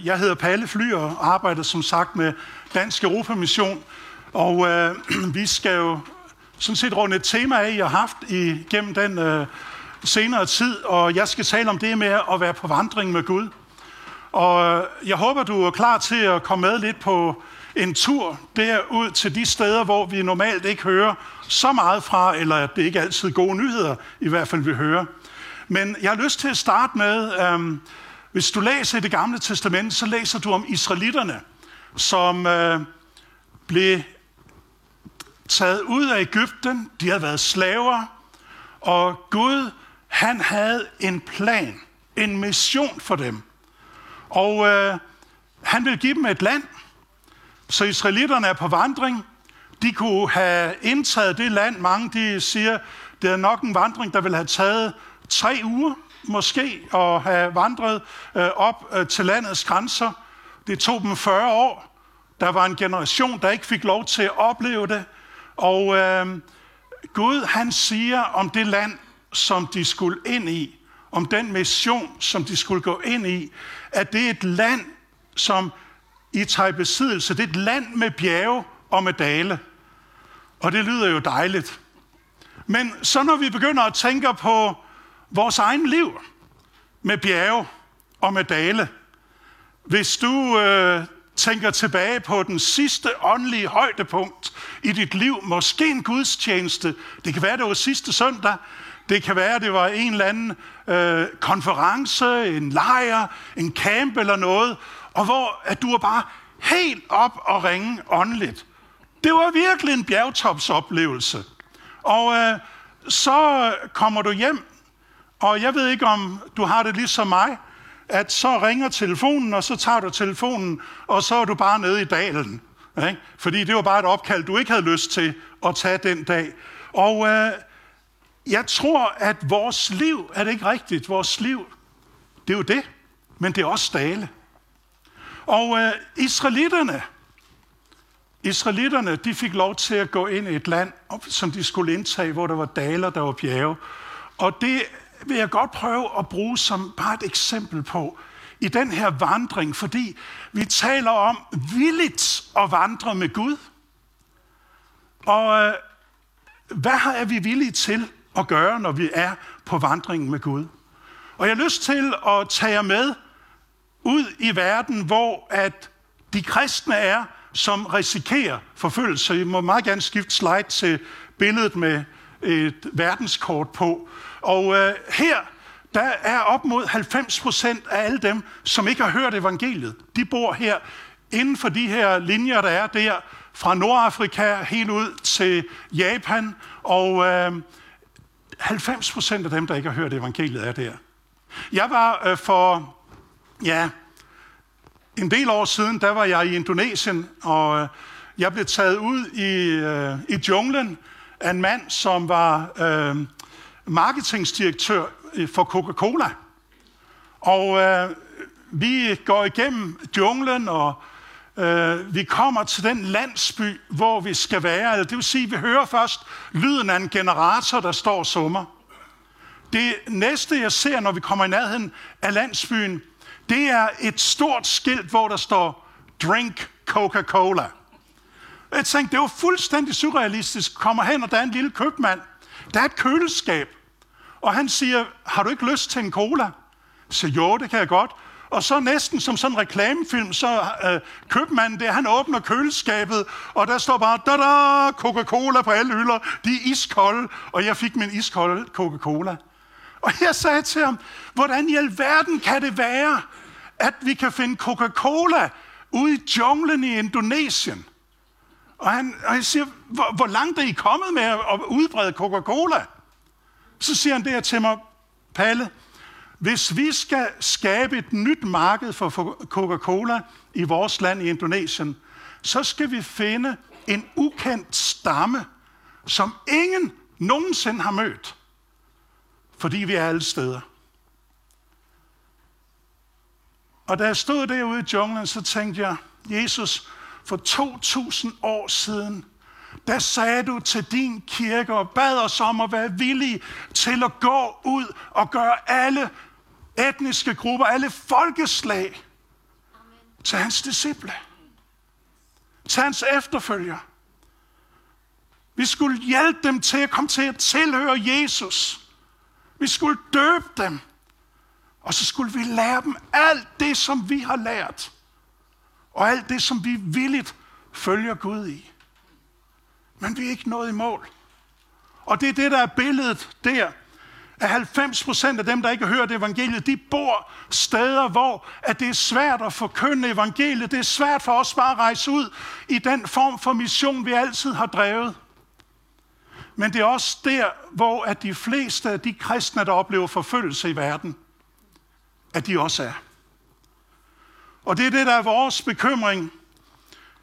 Jeg hedder Palle Flyger og arbejder som sagt med Dansk Europamission. Og vi skal jo sådan set runde et tema af, jeg har haft igennem den senere tid. Og jeg skal tale om det med at være på vandring med Gud. Og jeg håber, du er klar til at komme med lidt på en tur derud til de steder, hvor vi normalt ikke hører så meget fra, eller at det ikke altid er gode nyheder, i hvert fald vi hører. Men jeg har lyst til at starte med, hvis du læser i Det Gamle Testament, så læser du om israelitterne, som blev taget ud af Egypten. De havde været slaver, og Gud, han havde en plan, en mission for dem. Og han ville give dem et land, så israelitterne er på vandring. De kunne have indtaget det land. Mange de siger, det er nok en vandring, der ville have taget 3 uger måske, og have vandret op til landets grænser. Det tog dem 40 år. Der var en generation, der ikke fik lov til at opleve det. Og Gud, han siger om det land, som de skulle ind i, om den mission, som de skulle gå ind i, at det er et land, som I tager i besiddelse. Det er et land med bjerge og med dale. Og det lyder jo dejligt. Men så når vi begynder at tænke på vores egen liv med bjerge og med dale. Hvis du tænker tilbage på den sidste åndelige højdepunkt i dit liv, måske en gudstjeneste, det kan være, det var sidste søndag, det kan være, det var en eller anden konference, en lejr, en camp eller noget, og hvor at du er bare helt op og ringe åndeligt. Det var virkelig en bjergtopsoplevelse. Og så kommer du hjem, og jeg ved ikke, om du har det ligesom mig, at så ringer telefonen, og så tager du telefonen, og så er du bare nede i dalen. Ikke? Fordi det var bare et opkald, du ikke havde lyst til at tage den dag. Og jeg tror, at vores liv, er det ikke rigtigt? Vores liv, det er jo det, men det er også dale. Og israelitterne, de fik lov til at gå ind i et land, som de skulle indtage, hvor der var daler, der var bjerge. Og det vil jeg godt prøve at bruge som bare et eksempel på i den her vandring, fordi vi taler om villigt at vandre med Gud. Og hvad er vi villige til at gøre, når vi er på vandringen med Gud? Og jeg har lyst til at tage jer med ud i verden, hvor at de kristne er, som risikerer forfølgelse. I må meget gerne skifte slide til billedet med et verdenskort på. Og her, der er op mod 90% af alle dem, som ikke har hørt evangeliet. De bor her inden for de her linjer, der er der, fra Nordafrika helt ud til Japan. Og 90% af dem, der ikke har hørt evangeliet, er der. Jeg var for en del år siden, der var jeg i Indonesien, og jeg blev taget ud i junglen af en mand, som var marketingdirektør for Coca-Cola. Og vi går igennem junglen, og vi kommer til den landsby, hvor vi skal være. Det vil sige, at vi hører først lyden af en generator, der står og summer. Det næste, jeg ser, når vi kommer i nærheden af landsbyen, det er et stort skilt, hvor der står, drink Coca-Cola. Jeg tænkte, det var fuldstændig surrealistisk. Kommer hen, og der er en lille købmand. Der er et køleskab. Og han siger, har du ikke lyst til en cola? Jeg siger, jo, det kan jeg godt. Og så næsten som sådan en reklamefilm, så købmanden der, han åbner køleskabet, og der står bare, da-da, Coca-Cola på alle hylder. De er iskolde, og jeg fik min iskolde Coca-Cola. Og jeg sagde til ham, hvordan i alverden kan det være, at vi kan finde Coca-Cola ude i junglen i Indonesien? Og jeg siger, hvor langt er I kommet med at udbrede Coca-Cola? Så siger han der til mig, Palle, hvis vi skal skabe et nyt marked for Coca-Cola i vores land i Indonesien, så skal vi finde en ukendt stamme, som ingen nogensinde har mødt. Fordi vi er alle steder. Og da jeg stod derude i junglen, så tænkte jeg, Jesus, for 2000 år siden, der sagde du til din kirke og bad os om at være villige til at gå ud og gøre alle etniske grupper, alle folkeslag til hans disciple, til hans efterfølger. Vi skulle hjælpe dem til at komme til at tilhøre Jesus. Vi skulle døbe dem, og så skulle vi lære dem alt det, som vi har lært, og alt det, som vi villigt følger Gud i. Men vi er ikke nået i mål. Og det er det, der er billedet der. At 90% af dem, der ikke har hørt evangeliet, de bor steder, hvor at det er svært at forkynde evangeliet. Det er svært for os bare at rejse ud i den form for mission, vi altid har drevet. Men det er også der, hvor at de fleste af de kristne, der oplever forfølgelse i verden, at de også er. Og det er det, der er vores bekymring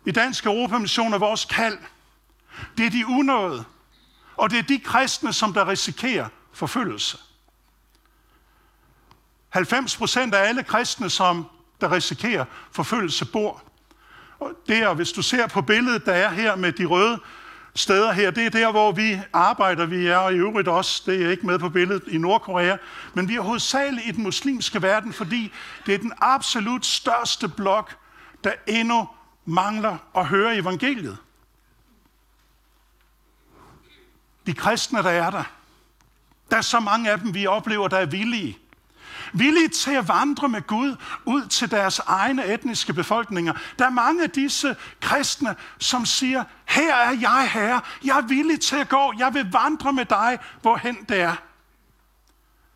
i Dansk Europamission og vores kald. Det er de unåede, og det er de kristne, som der risikerer forfølgelse. 90% af alle kristne, som der risikerer forfølgelse, bor. Og der, hvis du ser på billedet, der er her med de røde steder her, det er der, hvor vi arbejder. Vi er og i øvrigt også, det er ikke med på billedet, i Nordkorea, men vi er hovedsageligt i den muslimske verden, fordi det er den absolut største blok, der endnu mangler at høre evangeliet. De kristne, der er der. Der er så mange af dem, vi oplever, der er villige. Villige til at vandre med Gud ud til deres egne etniske befolkninger. Der er mange af disse kristne, som siger, her er jeg, Herre. Jeg er villig til at gå. Jeg vil vandre med dig, hvorhen det er.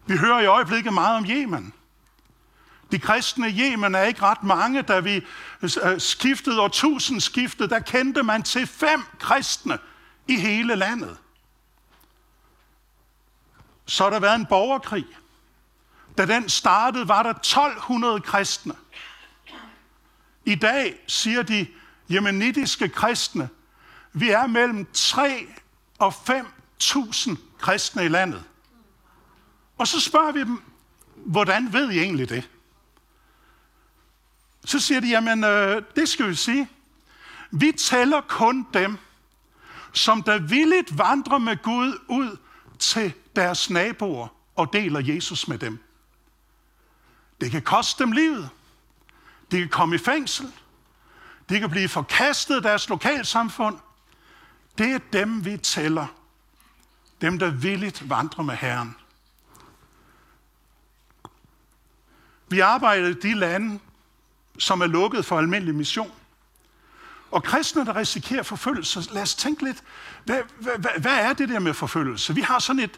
Vi hører i øjeblikket meget om Yemen. De kristne i Yemen er ikke ret mange, da vi skiftede og tusindskiftede. Der kendte man til 5 kristne i hele landet. Så har der været en borgerkrig. Da den startede, var der 1200 kristne. I dag siger de yemenitiske kristne, vi er mellem 3 og 5.000 kristne i landet. Og så spørger vi dem, hvordan ved I egentlig det? Så siger de, jamen det skal vi sige. Vi tæller kun dem, som der villigt vandrer med Gud ud til deres naboer og deler Jesus med dem. Det kan koste dem livet. De kan komme i fængsel. De kan blive forkastet af deres lokalsamfund. Det er dem, vi tæller. Dem, der villigt vandrer med Herren. Vi arbejder i de lande, som er lukket for almindelig mission. Og kristne, der risikerer forfølgelse, lad os tænke lidt, hvad er det der med forfølgelse? Vi har sådan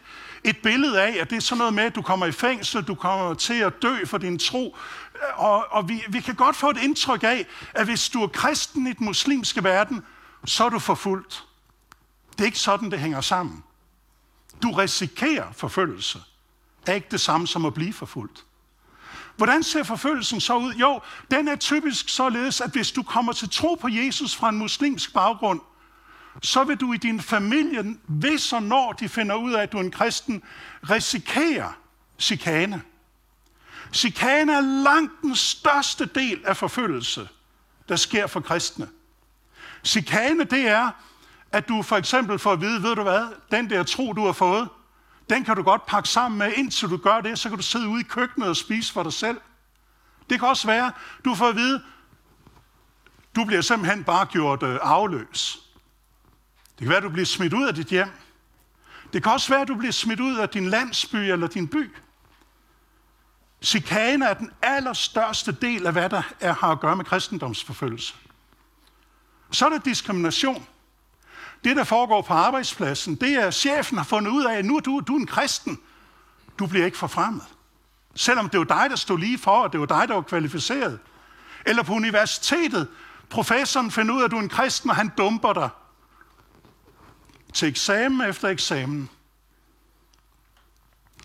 et billede af, at det er sådan noget med, at du kommer i fængsel, du kommer til at dø for din tro, og vi kan godt få et indtryk af, at hvis du er kristen i den muslimske verden, så er du forfulgt. Det er ikke sådan, det hænger sammen. Du risikerer forfølgelse. Det er ikke det samme som at blive forfulgt. Hvordan ser forfølgelsen så ud? Jo, den er typisk således, at hvis du kommer til tro på Jesus fra en muslimsk baggrund, så vil du i din familie, hvis og når de finder ud af, at du er en kristen, risikere chikane. Chikane er langt den største del af forfølgelse, der sker for kristne. Chikane, det er, at du for eksempel får at vide, ved du hvad, den der tro, du har fået, den kan du godt pakke sammen med, indtil du gør det, så kan du sidde ude i køkkenet og spise for dig selv. Det kan også være, du får at vide, du bliver simpelthen bare gjort arveløs. Det kan være, du bliver smidt ud af dit hjem. Det kan også være, du bliver smidt ud af din landsby eller din by. Chikane er den allerstørste del af, hvad der har at gøre med kristendomsforfølgelse. Så er der diskrimination. Det, der foregår på arbejdspladsen, det er, at chefen har fundet ud af, at nu er du en kristen. Du bliver ikke forfremmet. Selvom det var dig, der stod lige for, og det var dig, der var kvalificeret. Eller på universitetet. Professoren finder ud af, at du er en kristen, og han dumper dig. Til eksamen efter eksamen.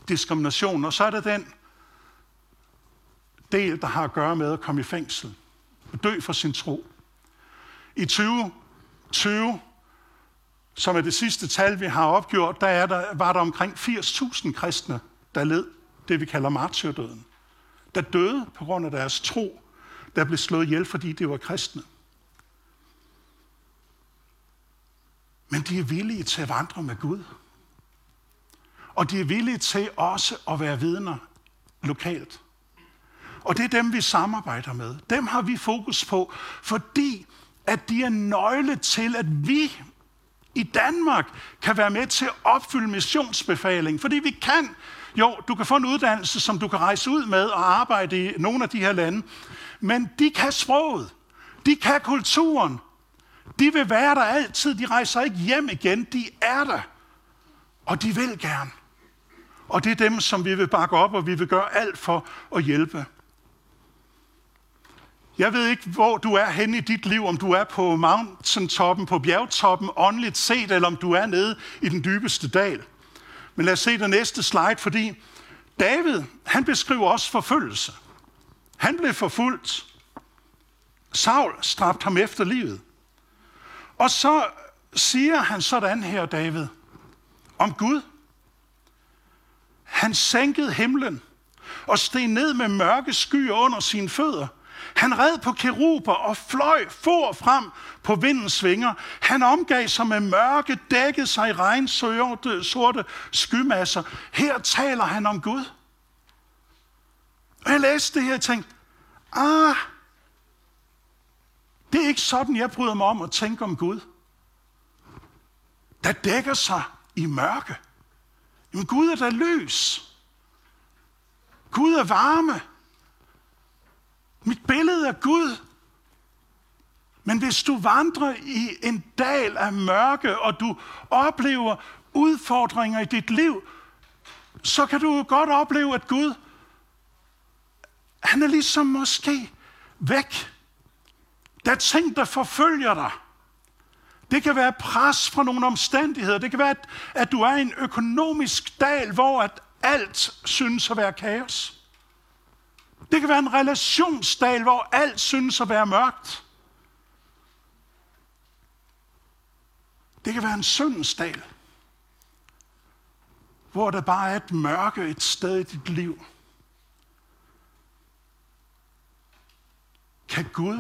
Diskrimination. Og så er det den del, der har at gøre med at komme i fængsel. Og dø for sin tro. I 2020, som er det sidste tal, vi har opgjort, var der omkring 80.000 kristne, der led det, vi kalder martyrdøden. Der døde på grund af deres tro, der blev slået ihjel, fordi de var kristne. Men de er villige til at vandre med Gud. Og de er villige til også at være vidner lokalt. Og det er dem, vi samarbejder med. Dem har vi fokus på, fordi at de er nøgle til, at vi i Danmark kan være med til at opfylde missionsbefalingen. Fordi vi kan. Jo, du kan få en uddannelse, som du kan rejse ud med og arbejde i nogle af de her lande. Men de kan sproget. De kan kulturen. De vil være der altid. De rejser ikke hjem igen. De er der. Og de vil gerne. Og det er dem, som vi vil bakke op, og vi vil gøre alt for at hjælpe. Jeg ved ikke, hvor du er henne i dit liv, om du er på mountaintoppen, på bjergtoppen, åndeligt set, eller om du er nede i den dybeste dal. Men lad os se den næste slide, fordi David, han beskriver også forfølgelse. Han blev forfulgt. Saul stræbte ham efter livet. Og så siger han sådan her, David, om Gud. Han sænkede himlen og steg ned med mørke skyer under sine fødder. Han red på keruber og fløj for frem på vindens svinger. Han omgav sig med mørke, dækkede sig i regnsøgte, sorte skymasser. Her taler han om Gud. Og jeg læste det her og tænkte, det er ikke sådan, jeg bryder mig om at tænke om Gud. Der dækker sig i mørke. Jamen Gud er da lys. Gud er varme. Mit billede er Gud. Men hvis du vandrer i en dal af mørke, og du oplever udfordringer i dit liv, så kan du godt opleve, at Gud, han er ligesom måske væk. Der er ting, der forfølger dig. Det kan være pres fra nogle omstændigheder. Det kan være, at du er i en økonomisk dal, hvor at alt synes at være kaos. Det kan være en relationsdal, hvor alt synes at være mørkt. Det kan være en syndens dal, hvor der bare er et mørke et sted i dit liv. Kan Gud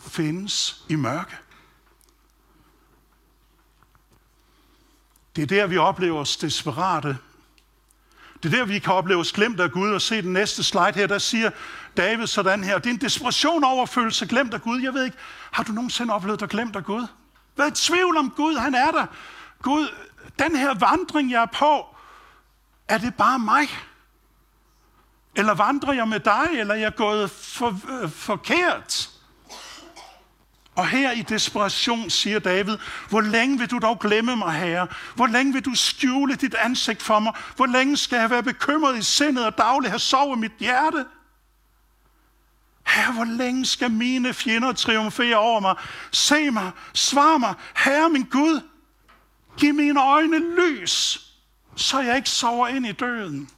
findes i mørke? Det er der, vi oplever os desperate. Det er der, vi kan opleve os glemt af Gud. Og se den næste slide her, der siger David sådan her. Det er en desperation over at føle sig glemt af Gud. Jeg ved ikke, har du nogensinde oplevet dig glemt af Gud? Hvad er tvivl om Gud? Han er der. Gud, den her vandring, jeg er på, er det bare mig? Eller vandrer jeg med dig? Eller er jeg gået forkert? Og her i desperation siger David, hvor længe vil du dog glemme mig, Herre? Hvor længe vil du skjule dit ansigt for mig? Hvor længe skal jeg være bekymret i sindet og dagligt have sovet mit hjerte? Herre, hvor længe skal mine fjender triumfere over mig? Se mig, svar mig, Herre min Gud. Giv mine øjne lys, så jeg ikke sover ind i døden.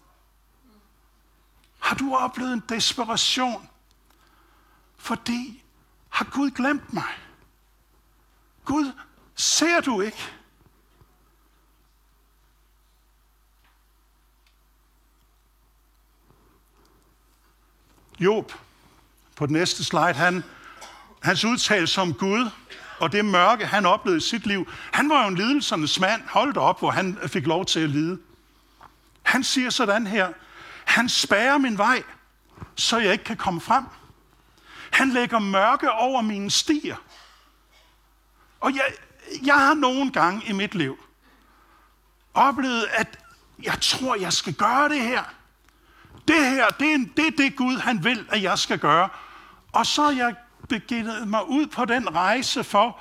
Har du oplevet en desperation? Fordi har Gud glemt mig? Gud, ser du ikke? Job, på den næste slide, hans udtalelse om Gud og det mørke, han oplevede i sit liv. Han var jo en lidelsernes mand, holdt op, hvor han fik lov til at lide. Han siger sådan her, han spærrer min vej, så jeg ikke kan komme frem. Han lægger mørke over mine stier. Og jeg har nogle gange i mit liv oplevet, at jeg tror, jeg skal gøre det her. Det her, det er det Gud, han vil, at jeg skal gøre. Og så har jeg begivet mig ud på den rejse for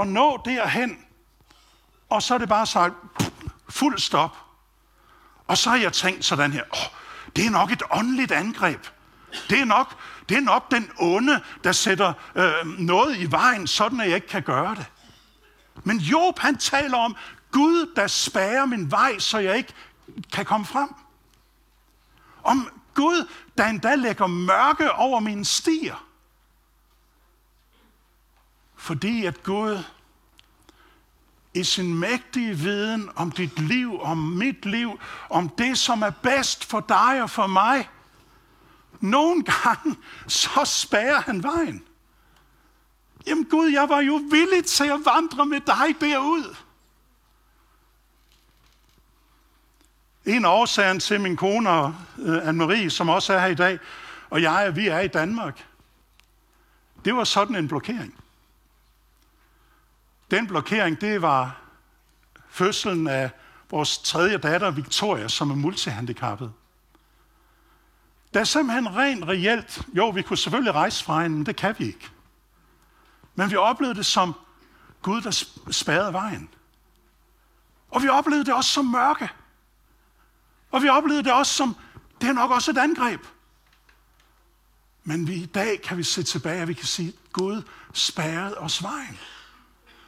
at nå derhen. Og så er det bare sagt, fuld stop. Og så har jeg tænkt sådan her, det er nok et åndeligt angreb. Det er nok den onde, der sætter noget i vejen, sådan at jeg ikke kan gøre det. Men Job, han taler om Gud, der spærrer min vej, så jeg ikke kan komme frem. Om Gud, der endda lægger mørke over mine stier. Fordi at Gud i sin mægtige viden om dit liv, om mit liv, om det, som er bedst for dig og for mig, nogle gange, så spærrer han vejen. Jamen Gud, jeg var jo villig til at vandre med dig derud. En af årsagen til min kone, Anne-Marie, som også er her i dag, og jeg og vi er i Danmark. Det var sådan en blokering. Den blokering, det var fødslen af vores tredje datter, Victoria, som er multihandicappet. Der er simpelthen rent reelt, jo, vi kunne selvfølgelig rejse fra hende, men det kan vi ikke. Men vi oplevede det som Gud, der spærrede vejen. Og vi oplevede det også som mørke. Og vi oplevede det også som, det er nok også et angreb. Men vi, i dag kan vi se tilbage, og vi kan sige, at Gud spærrede os vejen.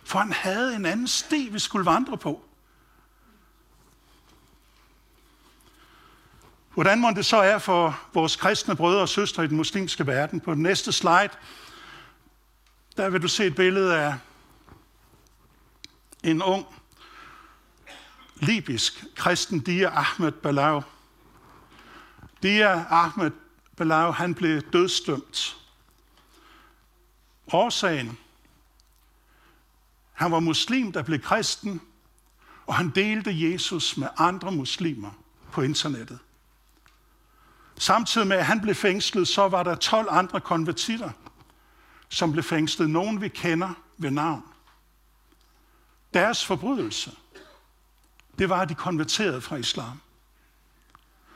For han havde en anden sti, vi skulle vandre på. Hvordan må det så er for vores kristne brødre og søstre i den muslimske verden? På den næste slide, der vil du se et billede af en ung libysk kristen, Dia Ahmed Balav. Dia Ahmed Balav, han blev dødsdømt. Årsagen, han var muslim, der blev kristen, og han delte Jesus med andre muslimer på internettet. Samtidig med, at han blev fængslet, så var der 12 andre konvertitter, som blev fængslet. Nogen vi kender ved navn. Deres forbrydelse, det var, at de konverterede fra islam.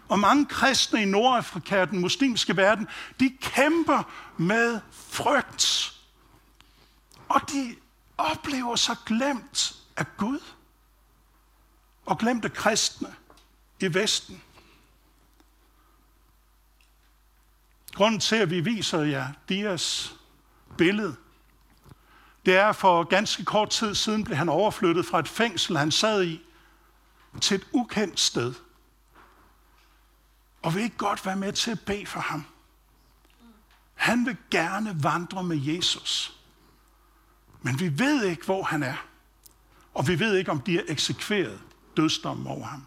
Og mange kristne i Nordafrika, den muslimske verden, de kæmper med frygt. Og de oplever sig glemt af Gud. Og glemte kristne i Vesten. Grunden til, at vi viser jer Dias billede, det er, for ganske kort tid siden blev han overflyttet fra et fængsel, han sad i, til et ukendt sted. Og vil ikke godt være med til at bede for ham. Han vil gerne vandre med Jesus. Men vi ved ikke, hvor han er. Og vi ved ikke, om de har eksekveret dødsdommen over ham.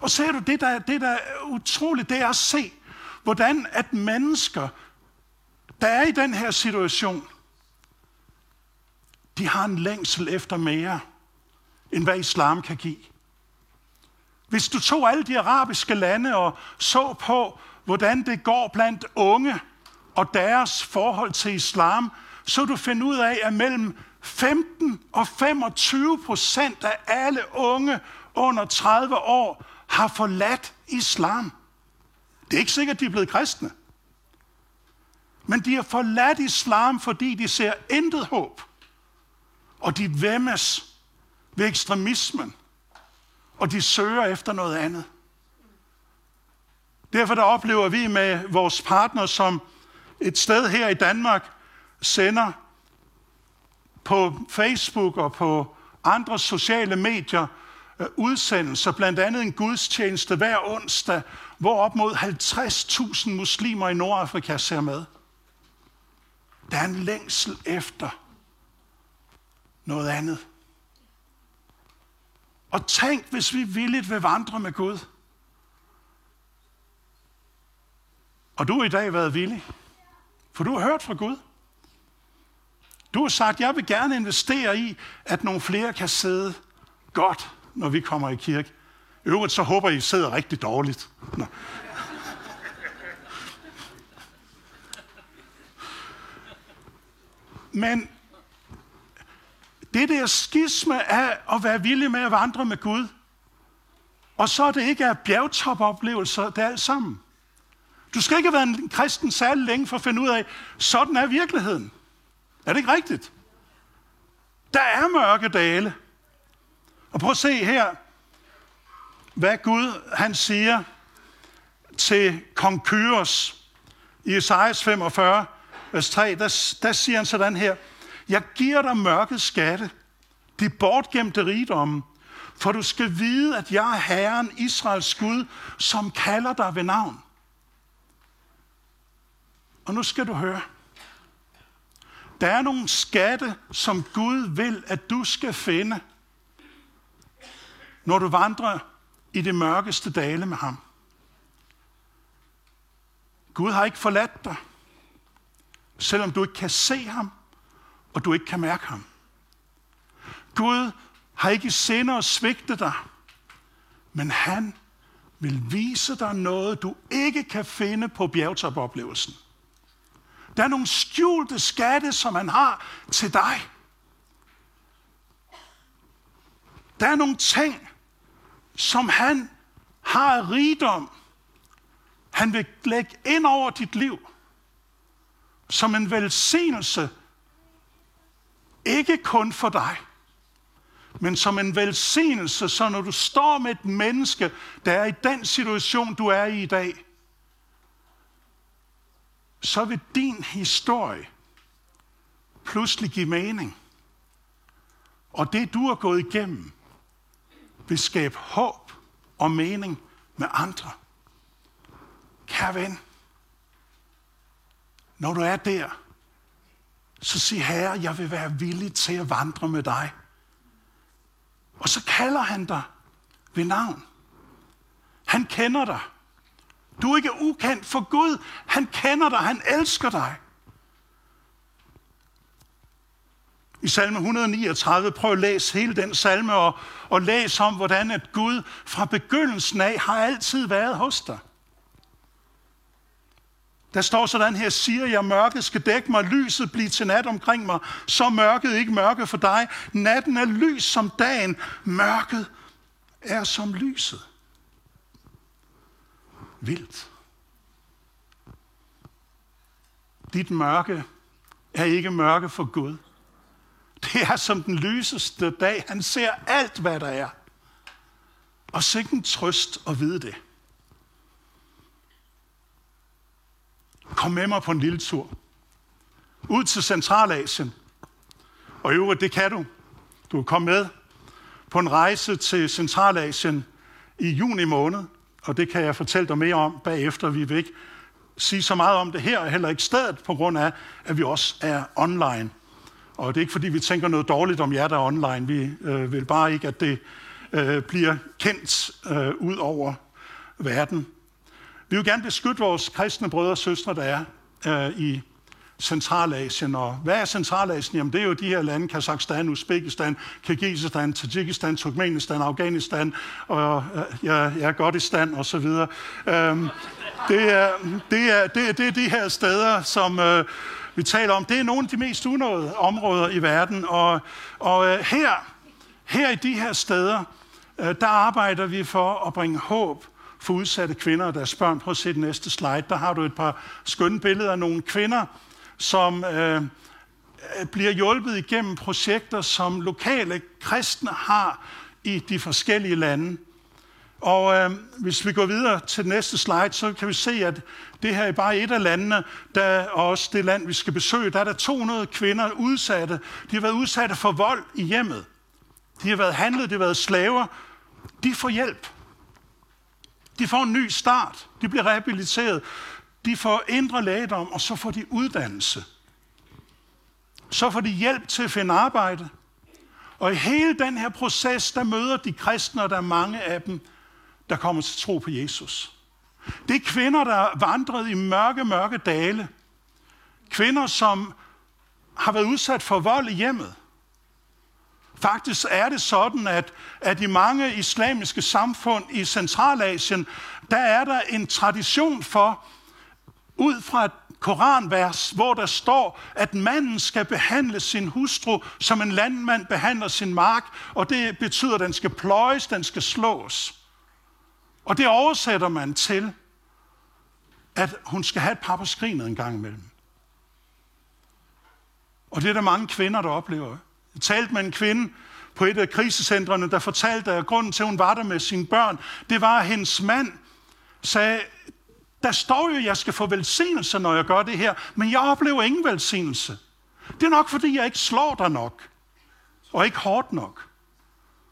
Og ser du, det der er utroligt, det er at se, hvordan at mennesker, der er i den her situation, de har en længsel efter mere, end hvad islam kan give. Hvis du tog alle de arabiske lande og så på, hvordan det går blandt unge og deres forhold til islam, så du finder ud af, at mellem 15 og 25% af alle unge under 30 år har forladt islam. Det er ikke sikkert, at de er blevet kristne. Men de har forladt islam, fordi de ser intet håb. Og de væmmes ved ekstremismen. Og de søger efter noget andet. Derfor der oplever vi med vores partner, som et sted her i Danmark sender på Facebook og på andre sociale medier udsendelser, blandt andet en gudstjeneste hver onsdag, hvor op mod 50.000 muslimer i Nordafrika ser med. Der er en længsel efter noget andet. Og tænk, hvis vi villigt vil vandre med Gud. Og du har i dag været villig, for du har hørt fra Gud. Du har sagt, jeg vil gerne investere i, at nogle flere kan sidde godt, når vi kommer i kirke. I øvrigt, så håber I sidder rigtig dårligt. Nå. Men det der skisme af at være villig med at vandre med Gud, og så det ikke er bjergtopoplevelser, det er alt sammen. Du skal ikke have været en kristen særlig længe for at finde ud af, sådan er virkeligheden. Er det ikke rigtigt? Der er mørke dale. Og prøv at se her, hvad Gud han siger til kong Kyros i Esajas 45, vers 3. Der siger han sådan her: Jeg giver dig mørkets skatte, de bortgemte rigdomme, for du skal vide, at jeg er Herren, Israels Gud, som kalder dig ved navn. Og nu skal du høre. Der er nogle skatte, som Gud vil, at du skal finde, når du vandrer i det mørkeste dale med ham. Gud har ikke forladt dig, selvom du ikke kan se ham, og du ikke kan mærke ham. Gud har ikke i sinde at svigte dig, men han vil vise dig noget, du ikke kan finde på bjergtopoplevelsen. Der er nogle skjulte skatte, som han har til dig. Der er nogle ting, som han har rigdom. Han vil lægge ind over dit liv som en velsignelse. Ikke kun for dig, men som en velsignelse, så når du står med et menneske, der er i den situation, du er i dag, så vil din historie pludselig give mening. Og det, du har gået igennem, vil skabe håb og mening med andre. Kære ven, når du er der, så sig, Herre, jeg vil være villig til at vandre med dig. Og så kalder han dig ved navn. Han kender dig. Du er ikke ukendt for Gud. Han kender dig. Han elsker dig. I salme 139, prøv at læse hele den salme og læs om, hvordan at Gud fra begyndelsen af har altid været hos dig. Der står sådan her, siger jeg, mørket skal dække mig, lyset bliver til nat omkring mig, så mørket ikke mørke for dig. Natten er lys som dagen, mørket er som lyset. Vildt. Dit mørke er ikke mørke for Gud. Det er som den lyseste dag. Han ser alt, hvad der er. Og sikke en trøst at vide det. Kom med mig på en lille tur. Ud til Centralasien. Og i øvrigt, det kan du. Du kan komme med på en rejse til Centralasien i juni måned. Og det kan jeg fortælle dig mere om bagefter. Vi vil ikke sige så meget om det her, og heller ikke stedet, på grund af, at vi også er online. Og det er ikke, fordi vi tænker noget dårligt om jer, der er online. Vi vil bare ikke, at det bliver kendt ud over verden. Vi vil gerne beskytte vores kristne brødre og søstre, der er i Centralasien. Og hvad er Centralasien? Jamen det er jo de her lande, Kasakhstan, Usbekistan, Kirgisistan, Tadsjikistan, Turkmenistan, Afghanistan, og jeg er godt i stand, og så videre. Det er de her steder, som vi taler om. Det er nogle af de mest unåede områder i verden, og her i de her steder, der arbejder vi for at bringe håb for udsatte kvinder og deres børn. Prøv at se den næste slide. Der har du et par skønne billeder af nogle kvinder, som bliver hjulpet igennem projekter, som lokale kristne har i de forskellige lande. Og hvis vi går videre til den næste slide, så kan vi se, at det her er bare et af landene, og også det land, vi skal besøge. Der er der 200 kvinder udsatte. De har været udsatte for vold i hjemmet. De har været handlet, de har været slaver. De får hjælp. De får en ny start, de bliver rehabiliteret, de får indre lægedom, og så får de uddannelse. Så får de hjælp til at finde arbejde. Og i hele den her proces, der møder de kristne, og der er mange af dem, der kommer til tro på Jesus. Det er kvinder, der vandrede i mørke, mørke dale. Kvinder, som har været udsat for vold i hjemmet. Faktisk er det sådan, at i mange islamiske samfund i Centralasien, der er der en tradition for, ud fra et koranvers, hvor der står, at manden skal behandle sin hustru, som en landmand behandler sin mark, og det betyder, at den skal pløjes, den skal slås. Og det oversætter man til, at hun skal have et par på skrinet en gang imellem. Og det er der mange kvinder, der oplever. Jeg talte med en kvinde på et af krisecentrene, der fortalte, at grunden til, at hun var der med sine børn, det var, at hendes mand sagde, der står jo, at jeg skal få velsignelse, når jeg gør det her, men jeg oplever ingen velsignelse. Det er nok, fordi jeg ikke slår dig nok, og ikke hårdt nok.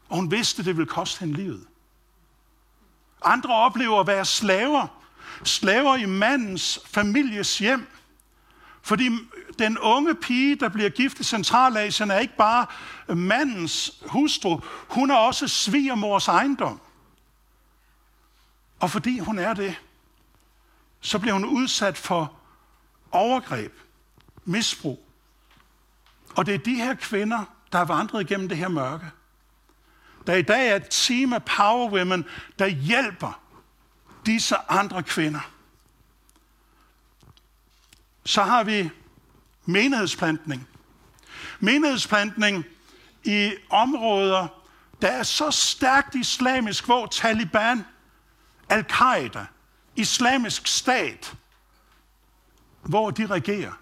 Og hun vidste, at det ville koste hende livet. Andre oplever at være slaver. Slaver i mandens families hjem. Fordi den unge pige, der bliver gift i Centralasien, er ikke bare mandens hustru. Hun er også svigermors ejendom. Og fordi hun er det, så bliver hun udsat for overgreb, misbrug. Og det er de her kvinder, der har vandret igennem det her mørke. Der i dag er et team af power women, der hjælper disse andre kvinder. Så har vi menighedsplantning. Menighedsplantning i områder, der er så stærkt islamisk, hvor Taliban, Al-Qaida, islamisk stat, hvor de regerer.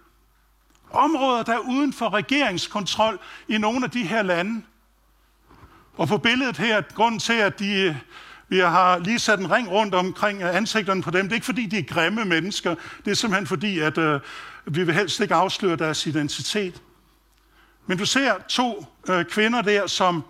Områder, der er uden for regeringskontrol i nogle af de her lande. Og på billedet her, grunden til, at vi har lige sat en ring rundt omkring ansigterne på dem, det er ikke fordi, de er grimme mennesker. Det er simpelthen fordi, at vi vil helst ikke afsløre deres identitet. Men du ser to kvinder der, som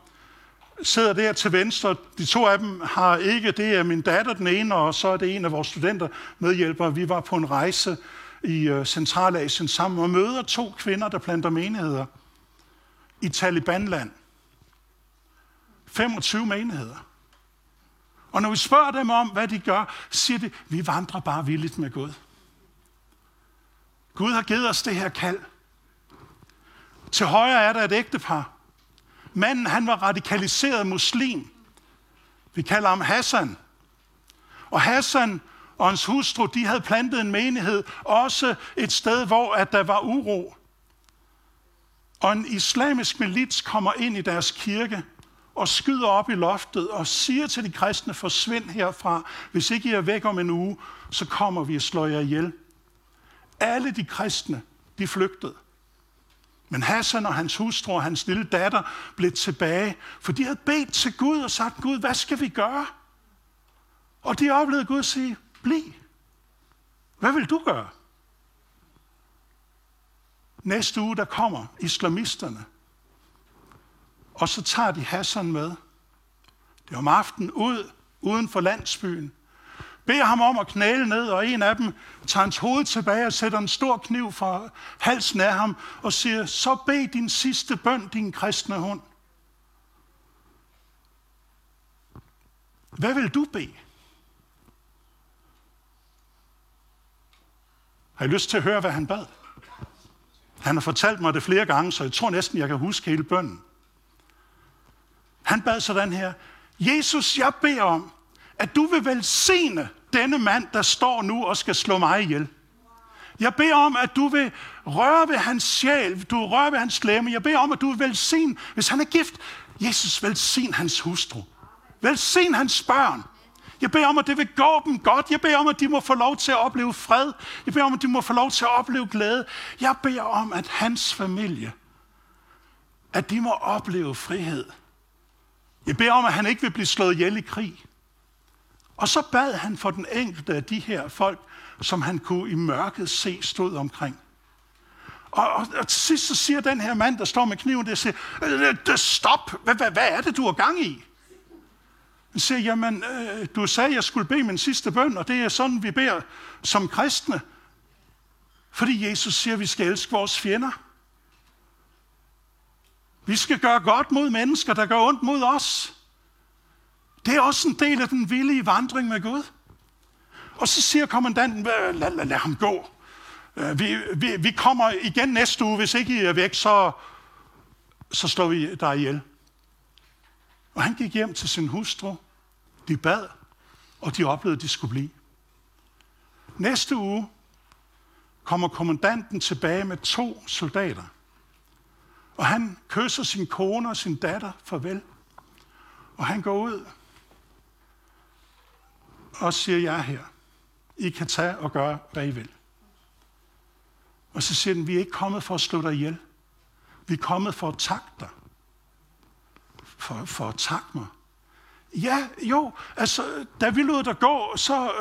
sidder der til venstre. De to af dem har ikke, det er min datter den ene, og så er det en af vores studenter medhjælpere. Vi var på en rejse i Centralasien sammen og møder to kvinder, der planter menigheder i Talibanland. 25 menigheder. Og når vi spørger dem om, hvad de gør, siger de, vi vandrer bare villigt med Gud. Gud har givet os det her kald. Til højre er der et ægtepar. Manden, han var radikaliseret muslim. Vi kalder ham Hassan. Og Hassan og hans hustru, de havde plantet en menighed, også et sted, hvor at der var uro. Og en islamisk milits kommer ind i deres kirke og skyder op i loftet og siger til de kristne, forsvind herfra. Hvis ikke I er væk om en uge, så kommer vi og slår jer ihjel. Alle de kristne, de flygtede. Men Hassan og hans hustru og hans lille datter blev tilbage, for de havde bedt til Gud og sagt, Gud, hvad skal vi gøre? Og de oplevede Gud sige, bliv. Hvad vil du gøre? Næste uge, der kommer islamisterne. Og så tager de Hassan med. Det er om aftenen uden for landsbyen. Beder ham om at knæle ned, og en af dem tager hans hoved tilbage og sætter en stor kniv fra halsen af ham og siger, så bed din sidste bøn, din kristne hund. Hvad vil du bede? Har I lyst til at høre, hvad han bad? Han har fortalt mig det flere gange, så jeg tror næsten, jeg kan huske hele bønnen. Han bad sådan her, Jesus, jeg beder om, at du vil velsigne denne mand, der står nu og skal slå mig ihjel. Jeg beder om, at du vil røre ved hans sjæl, du rører ved hans lemme. Jeg beder om, at du vil velsigne, hvis han er gift. Jesus, velsign hans hustru. Velsign hans børn. Jeg beder om, at det vil gå dem godt. Jeg beder om, at de må få lov til at opleve fred. Jeg beder om, at de må få lov til at opleve glæde. Jeg beder om, at hans familie, at de må opleve frihed. Jeg beder om, at han ikke vil blive slået ihjel i krig. Og så bad han for den enkelte af de her folk, som han kunne i mørket se stod omkring. Og til sidst så siger den her mand, der står med kniven, der siger, stop, hvad er det, du har gang i? Han siger, jamen, du sagde, at jeg skulle bede min sidste bøn, og det er sådan, vi beder som kristne. Fordi Jesus siger, at vi skal elske vores fjender. Vi skal gøre godt mod mennesker, der gør ondt mod os. Det er også en del af den villige vandring med Gud. Og så siger kommandanten, lad ham gå. Vi kommer igen næste uge, hvis ikke I er væk, så slår vi dig ihjel. Og han gik hjem til sin hustru. De bad, og de oplevede, at de skulle blive. Næste uge kommer kommandanten tilbage med 2 soldater. Og han kysser sin kone og sin datter farvel. Og han går ud og siger, jeg er her. I kan tage og gøre, hvad I vil. Og så siger den, vi er ikke kommet for at slå dig ihjel. Vi er kommet for at takke dig. For at takke mig. Ja, jo, altså, da vi lod dig gå,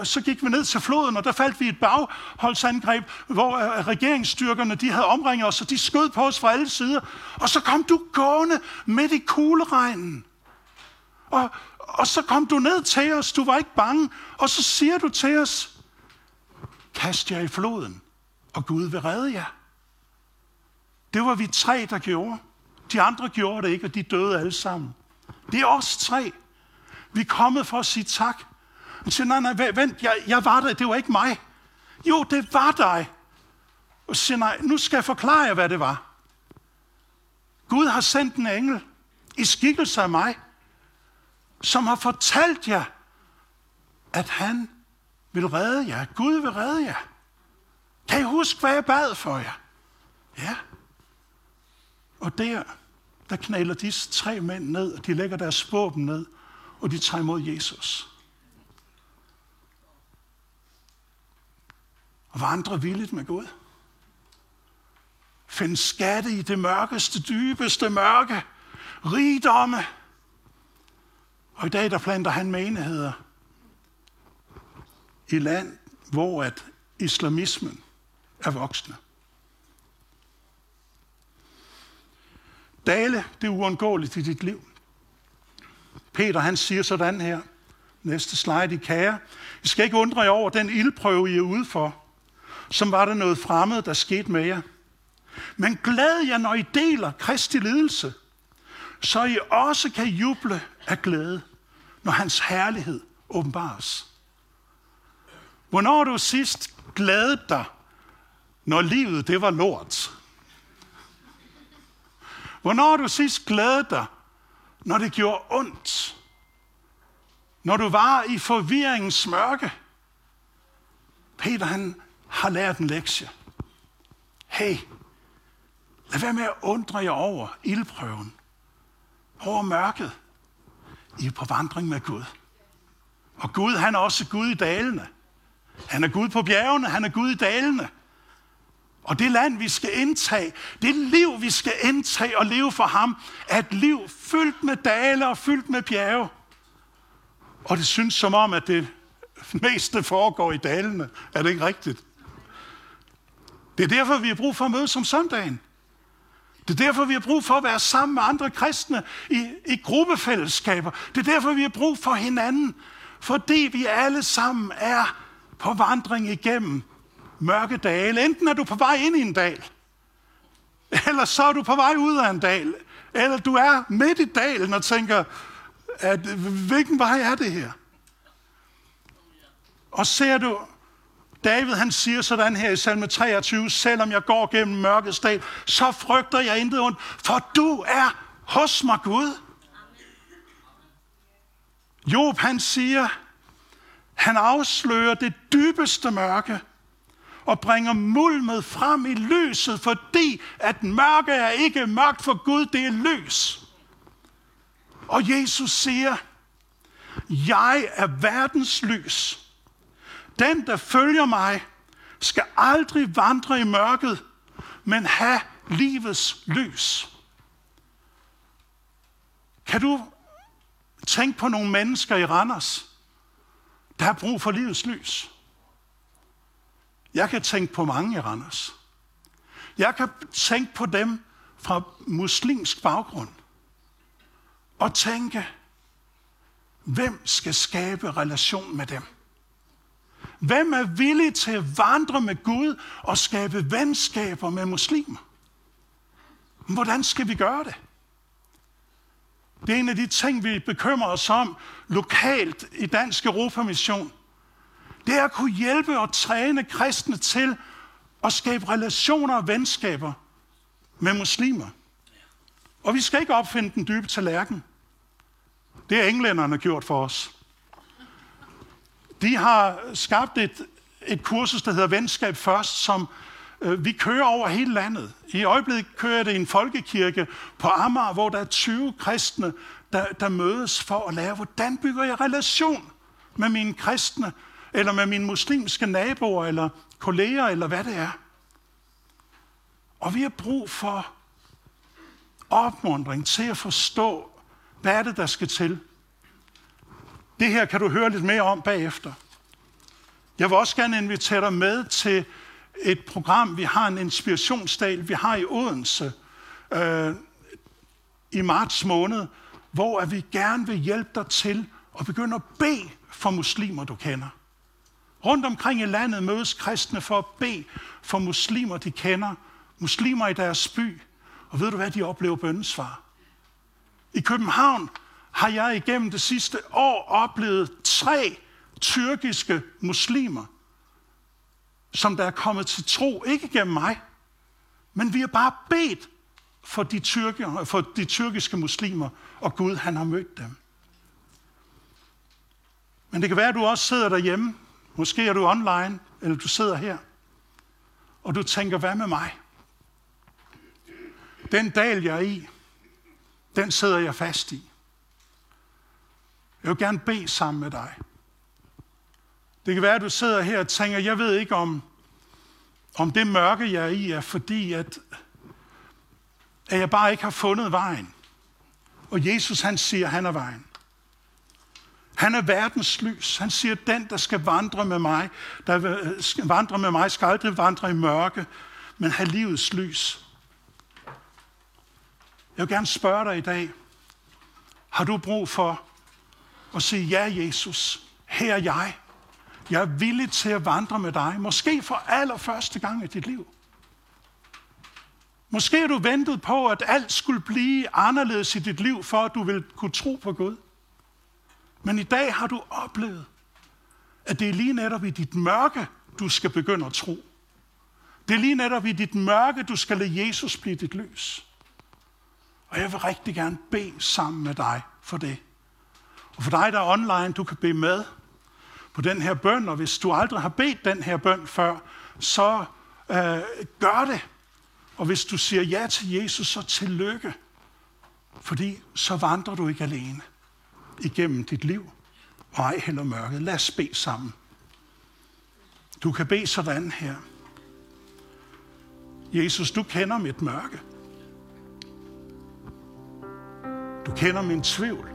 så gik vi ned til floden, og der faldt vi i et bagholdsangreb, hvor regeringsstyrkerne, de havde omringet os, og de skød på os fra alle sider. Og så kom du gående midt i kugleregnen. Og så kom du ned til os, du var ikke bange, og så siger du til os, kast jer i floden, og Gud vil redde jer. Det var vi 3, der gjorde. De andre gjorde det ikke, og de døde alle sammen. Det er os 3. Vi er kommet for at sige tak. Han siger, nej, vent, jeg var der, det var ikke mig. Jo, det var dig. Og siger, nej, nu skal jeg forklare jer, hvad det var. Gud har sendt en engel i skikkelse af mig, som har fortalt jer, at han Vil du redde jer? Gud vil redde jer. Kan I huske, hvad jeg bad for jer? Ja. Og der knalder de tre mænd ned, og de lægger deres våben ned, og de tager imod Jesus. Og vandrer villigt med Gud. Find skatte i det mørkeste, dybeste mørke. Rigdomme. Og i dag, der planter han menigheder i land, hvor at islamismen er voksende. Dale, det er uundgåeligt i dit liv. Peter, han siger sådan her. Næste slide, I kære. I skal ikke undre jer over den ildprøve, I er ude for, som var der noget fremmed, der skete med jer. Men glæd jer, når I deler Kristi lidelse, så I også kan juble af glæde, når hans herlighed åbenbares. Hvornår du sidst glædede dig, når livet det var lort? Hvornår du sidst glædede dig, når det gjorde ondt? Når du var i forvirringens mørke? Peter, han har lært en lektie. Hey, lad være med at undre jer over ildprøven, over mørket. I er på vandring med Gud. Og Gud, han er også Gud i dalene. Han er Gud på bjergene, han er Gud i dalene. Og det land, vi skal indtage, det liv, vi skal indtage og leve for ham, er et liv fyldt med dale og fyldt med bjerge. Og det synes som om, at det meste foregår i dalene. Er det ikke rigtigt? Det er derfor, vi har brug for at mødes om søndagen. Det er derfor, vi har brug for at være sammen med andre kristne i gruppefællesskaber. Det er derfor, vi har brug for hinanden. Fordi vi alle sammen er på vandring igennem mørke dale. Enten er du på vej ind i en dal, eller så er du på vej ud af en dal, eller du er midt i dalen og tænker, at hvilken vej er det her? Og ser du, David han siger sådan her i salme 23, selvom jeg går gennem mørkets dal, så frygter jeg intet ondt, for du er hos mig, Gud. Job han siger, han afslører det dybeste mørke og bringer mulmet frem i lyset, fordi at mørke er ikke mørkt for Gud, det er lys. Og Jesus siger, jeg er verdens lys. Den, der følger mig, skal aldrig vandre i mørket, men have livets lys. Kan du tænke på nogle mennesker i Randers, der har brug for livets lys? Jeg kan tænke på mange i Randers. Jeg kan tænke på dem fra muslimsk baggrund og tænke, hvem skal skabe relation med dem? Hvem er villig til at vandre med Gud og skabe venskaber med muslimer? Hvordan skal vi gøre det? Det er en af de ting, vi bekymrer os om lokalt i Dansk Europamission. Det er at kunne hjælpe og træne kristne til at skabe relationer og venskaber med muslimer. Og vi skal ikke opfinde den dybe tallerken. Det har englænderne gjort for os. De har skabt et kursus, der hedder Venskab Først, som vi kører over hele landet. I øjeblikket kører det i en folkekirke på Amager, hvor der er 20 kristne, der mødes for at lære, hvordan bygger jeg relation med mine kristne, eller med mine muslimske naboer, eller kolleger, eller hvad det er. Og vi har brug for opmuntring til at forstå, hvad er det, der skal til. Det her kan du høre lidt mere om bagefter. Jeg vil også gerne invitere dig med til et program. Vi har en inspirationsdag, vi har i Odense i marts måned, hvor vi gerne vil hjælpe dig til at begynde at bede for muslimer, du kender. Rundt omkring i landet mødes kristne for at bede for muslimer, de kender. Muslimer i deres by. Og ved du hvad, de oplever bønnesvar. I København har jeg igennem det sidste år oplevet 3 tyrkiske muslimer, som der er kommet til tro, ikke gennem mig, men vi har bare bedt for de tyrkiske muslimer, og Gud han har mødt dem. Men det kan være, at du også sidder derhjemme Måske er du online, eller du sidder her, og du tænker, hvad med mig? Den dal, jeg er i, den sidder jeg fast i. Jeg vil gerne bede sammen med dig. Det kan være, at du sidder her og tænker, jeg ved ikke, om det mørke, jeg er i, er fordi, at jeg bare ikke har fundet vejen. Og Jesus, han siger, han er vejen. Han er verdens lys. Han siger, den, der skal vandre med mig, skal aldrig vandre i mørke, men have livets lys. Jeg vil gerne spørge dig i dag, har du brug for at sige, ja, Jesus, her er jeg. Jeg er villig til at vandre med dig, måske for allerførste gang i dit liv. Måske har du ventet på, at alt skulle blive anderledes i dit liv, for at du ville kunne tro på Gud. Men i dag har du oplevet, at det er lige netop i dit mørke, du skal begynde at tro. Det er lige netop i dit mørke, du skal lade Jesus blive dit lys. Og jeg vil rigtig gerne bede sammen med dig for det. Og for dig, der er online, du kan bede med på den her bøn. Og hvis du aldrig har bedt den her bøn før, så gør det. Og hvis du siger ja til Jesus, så tillykke. Fordi så vandrer du ikke alene igennem dit liv, og ej heller mørket. Lad os bede sammen. Du kan bede sådan her. Jesus, du kender mit mørke. Du kender min tvivl.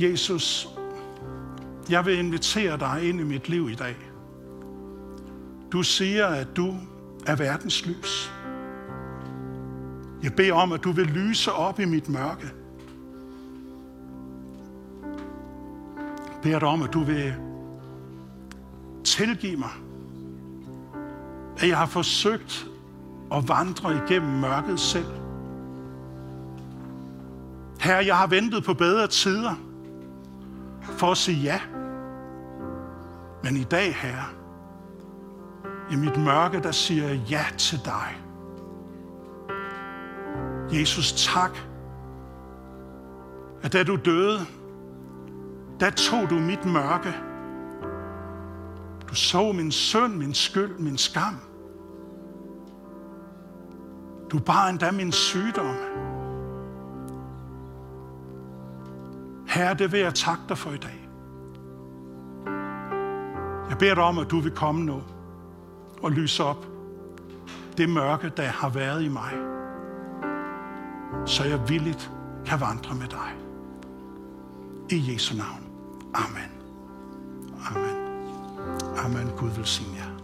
Jesus, jeg vil invitere dig ind i mit liv i dag. Du siger, at du er verdens lys. Jeg beder om, at du vil lyse op i mit mørke. Jeg beder dig om, at du vil tilgive mig, at jeg har forsøgt at vandre igennem mørket selv. Herre, jeg har ventet på bedre tider for at sige ja. Men i dag, Herre, i mit mørke, der siger jeg ja til dig. Jesus, tak, at da du døde, der tog du mit mørke. Du så min synd, min skyld, min skam. Du bar endda min sygdom. Herre, det vil jeg takke dig for i dag. Jeg beder dig om, at du vil komme nu og lyse op det mørke, der har været i mig, så jeg villigt kan vandre med dig. I Jesu navn. Amen. Amen. Amen. Gud velsigne jer.